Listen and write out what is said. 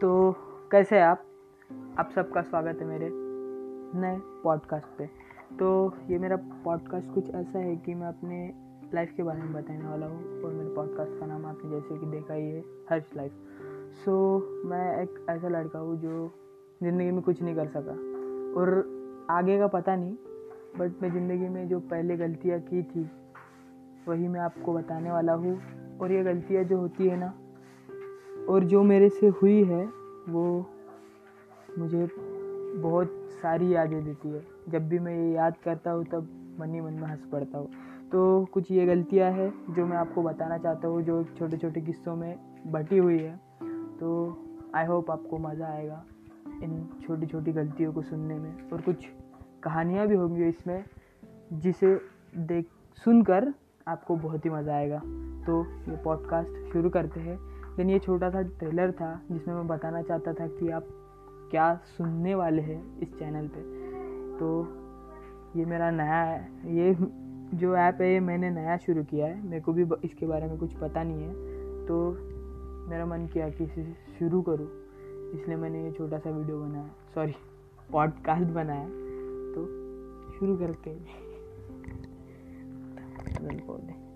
तो कैसे आप सबका स्वागत है मेरे नए पॉडकास्ट पे। तो ये मेरा पॉडकास्ट कुछ ऐसा है कि मैं अपने लाइफ के बारे में बताने वाला हूँ और मेरे पॉडकास्ट का नाम आपने जैसे कि देखा ही है, हर्ष लाइफ। सो मैं एक ऐसा लड़का हूँ जो ज़िंदगी में कुछ नहीं कर सका और आगे का पता नहीं, बट मैं ज़िंदगी में जो पहले गलतियाँ की थी वही मैं आपको बताने वाला हूँ। और ये गलतियाँ जो होती है ना और जो मेरे से हुई है वो मुझे बहुत सारी यादें देती है। जब भी मैं ये याद करता हूँ तब मन ही मन में हंस पड़ता हूँ। तो कुछ ये गलतियाँ हैं जो मैं आपको बताना चाहता हूँ, जो छोटे छोटे किस्सों में बटी हुई है। तो आई होप आपको मज़ा आएगा इन छोटी छोटी गलतियों को सुनने में, और कुछ कहानियाँ भी होंगी इसमें जिसे सुनकर आपको बहुत ही मज़ा आएगा। तो ये पॉडकास्ट शुरू करते हैं। लेकिन ये छोटा सा ट्रेलर था जिसमें मैं बताना चाहता था कि आप क्या सुनने वाले हैं इस चैनल पे। तो ये मेरा नया ये जो ऐप है ये मैंने नया शुरू किया है, मेरे को भी इसके बारे में कुछ पता नहीं है। तो मेरा मन किया कि इसे शुरू करूँ, इसलिए मैंने ये छोटा सा वीडियो बनाया, सॉरी पॉडकास्ट बनाया। तो शुरू करते हैं।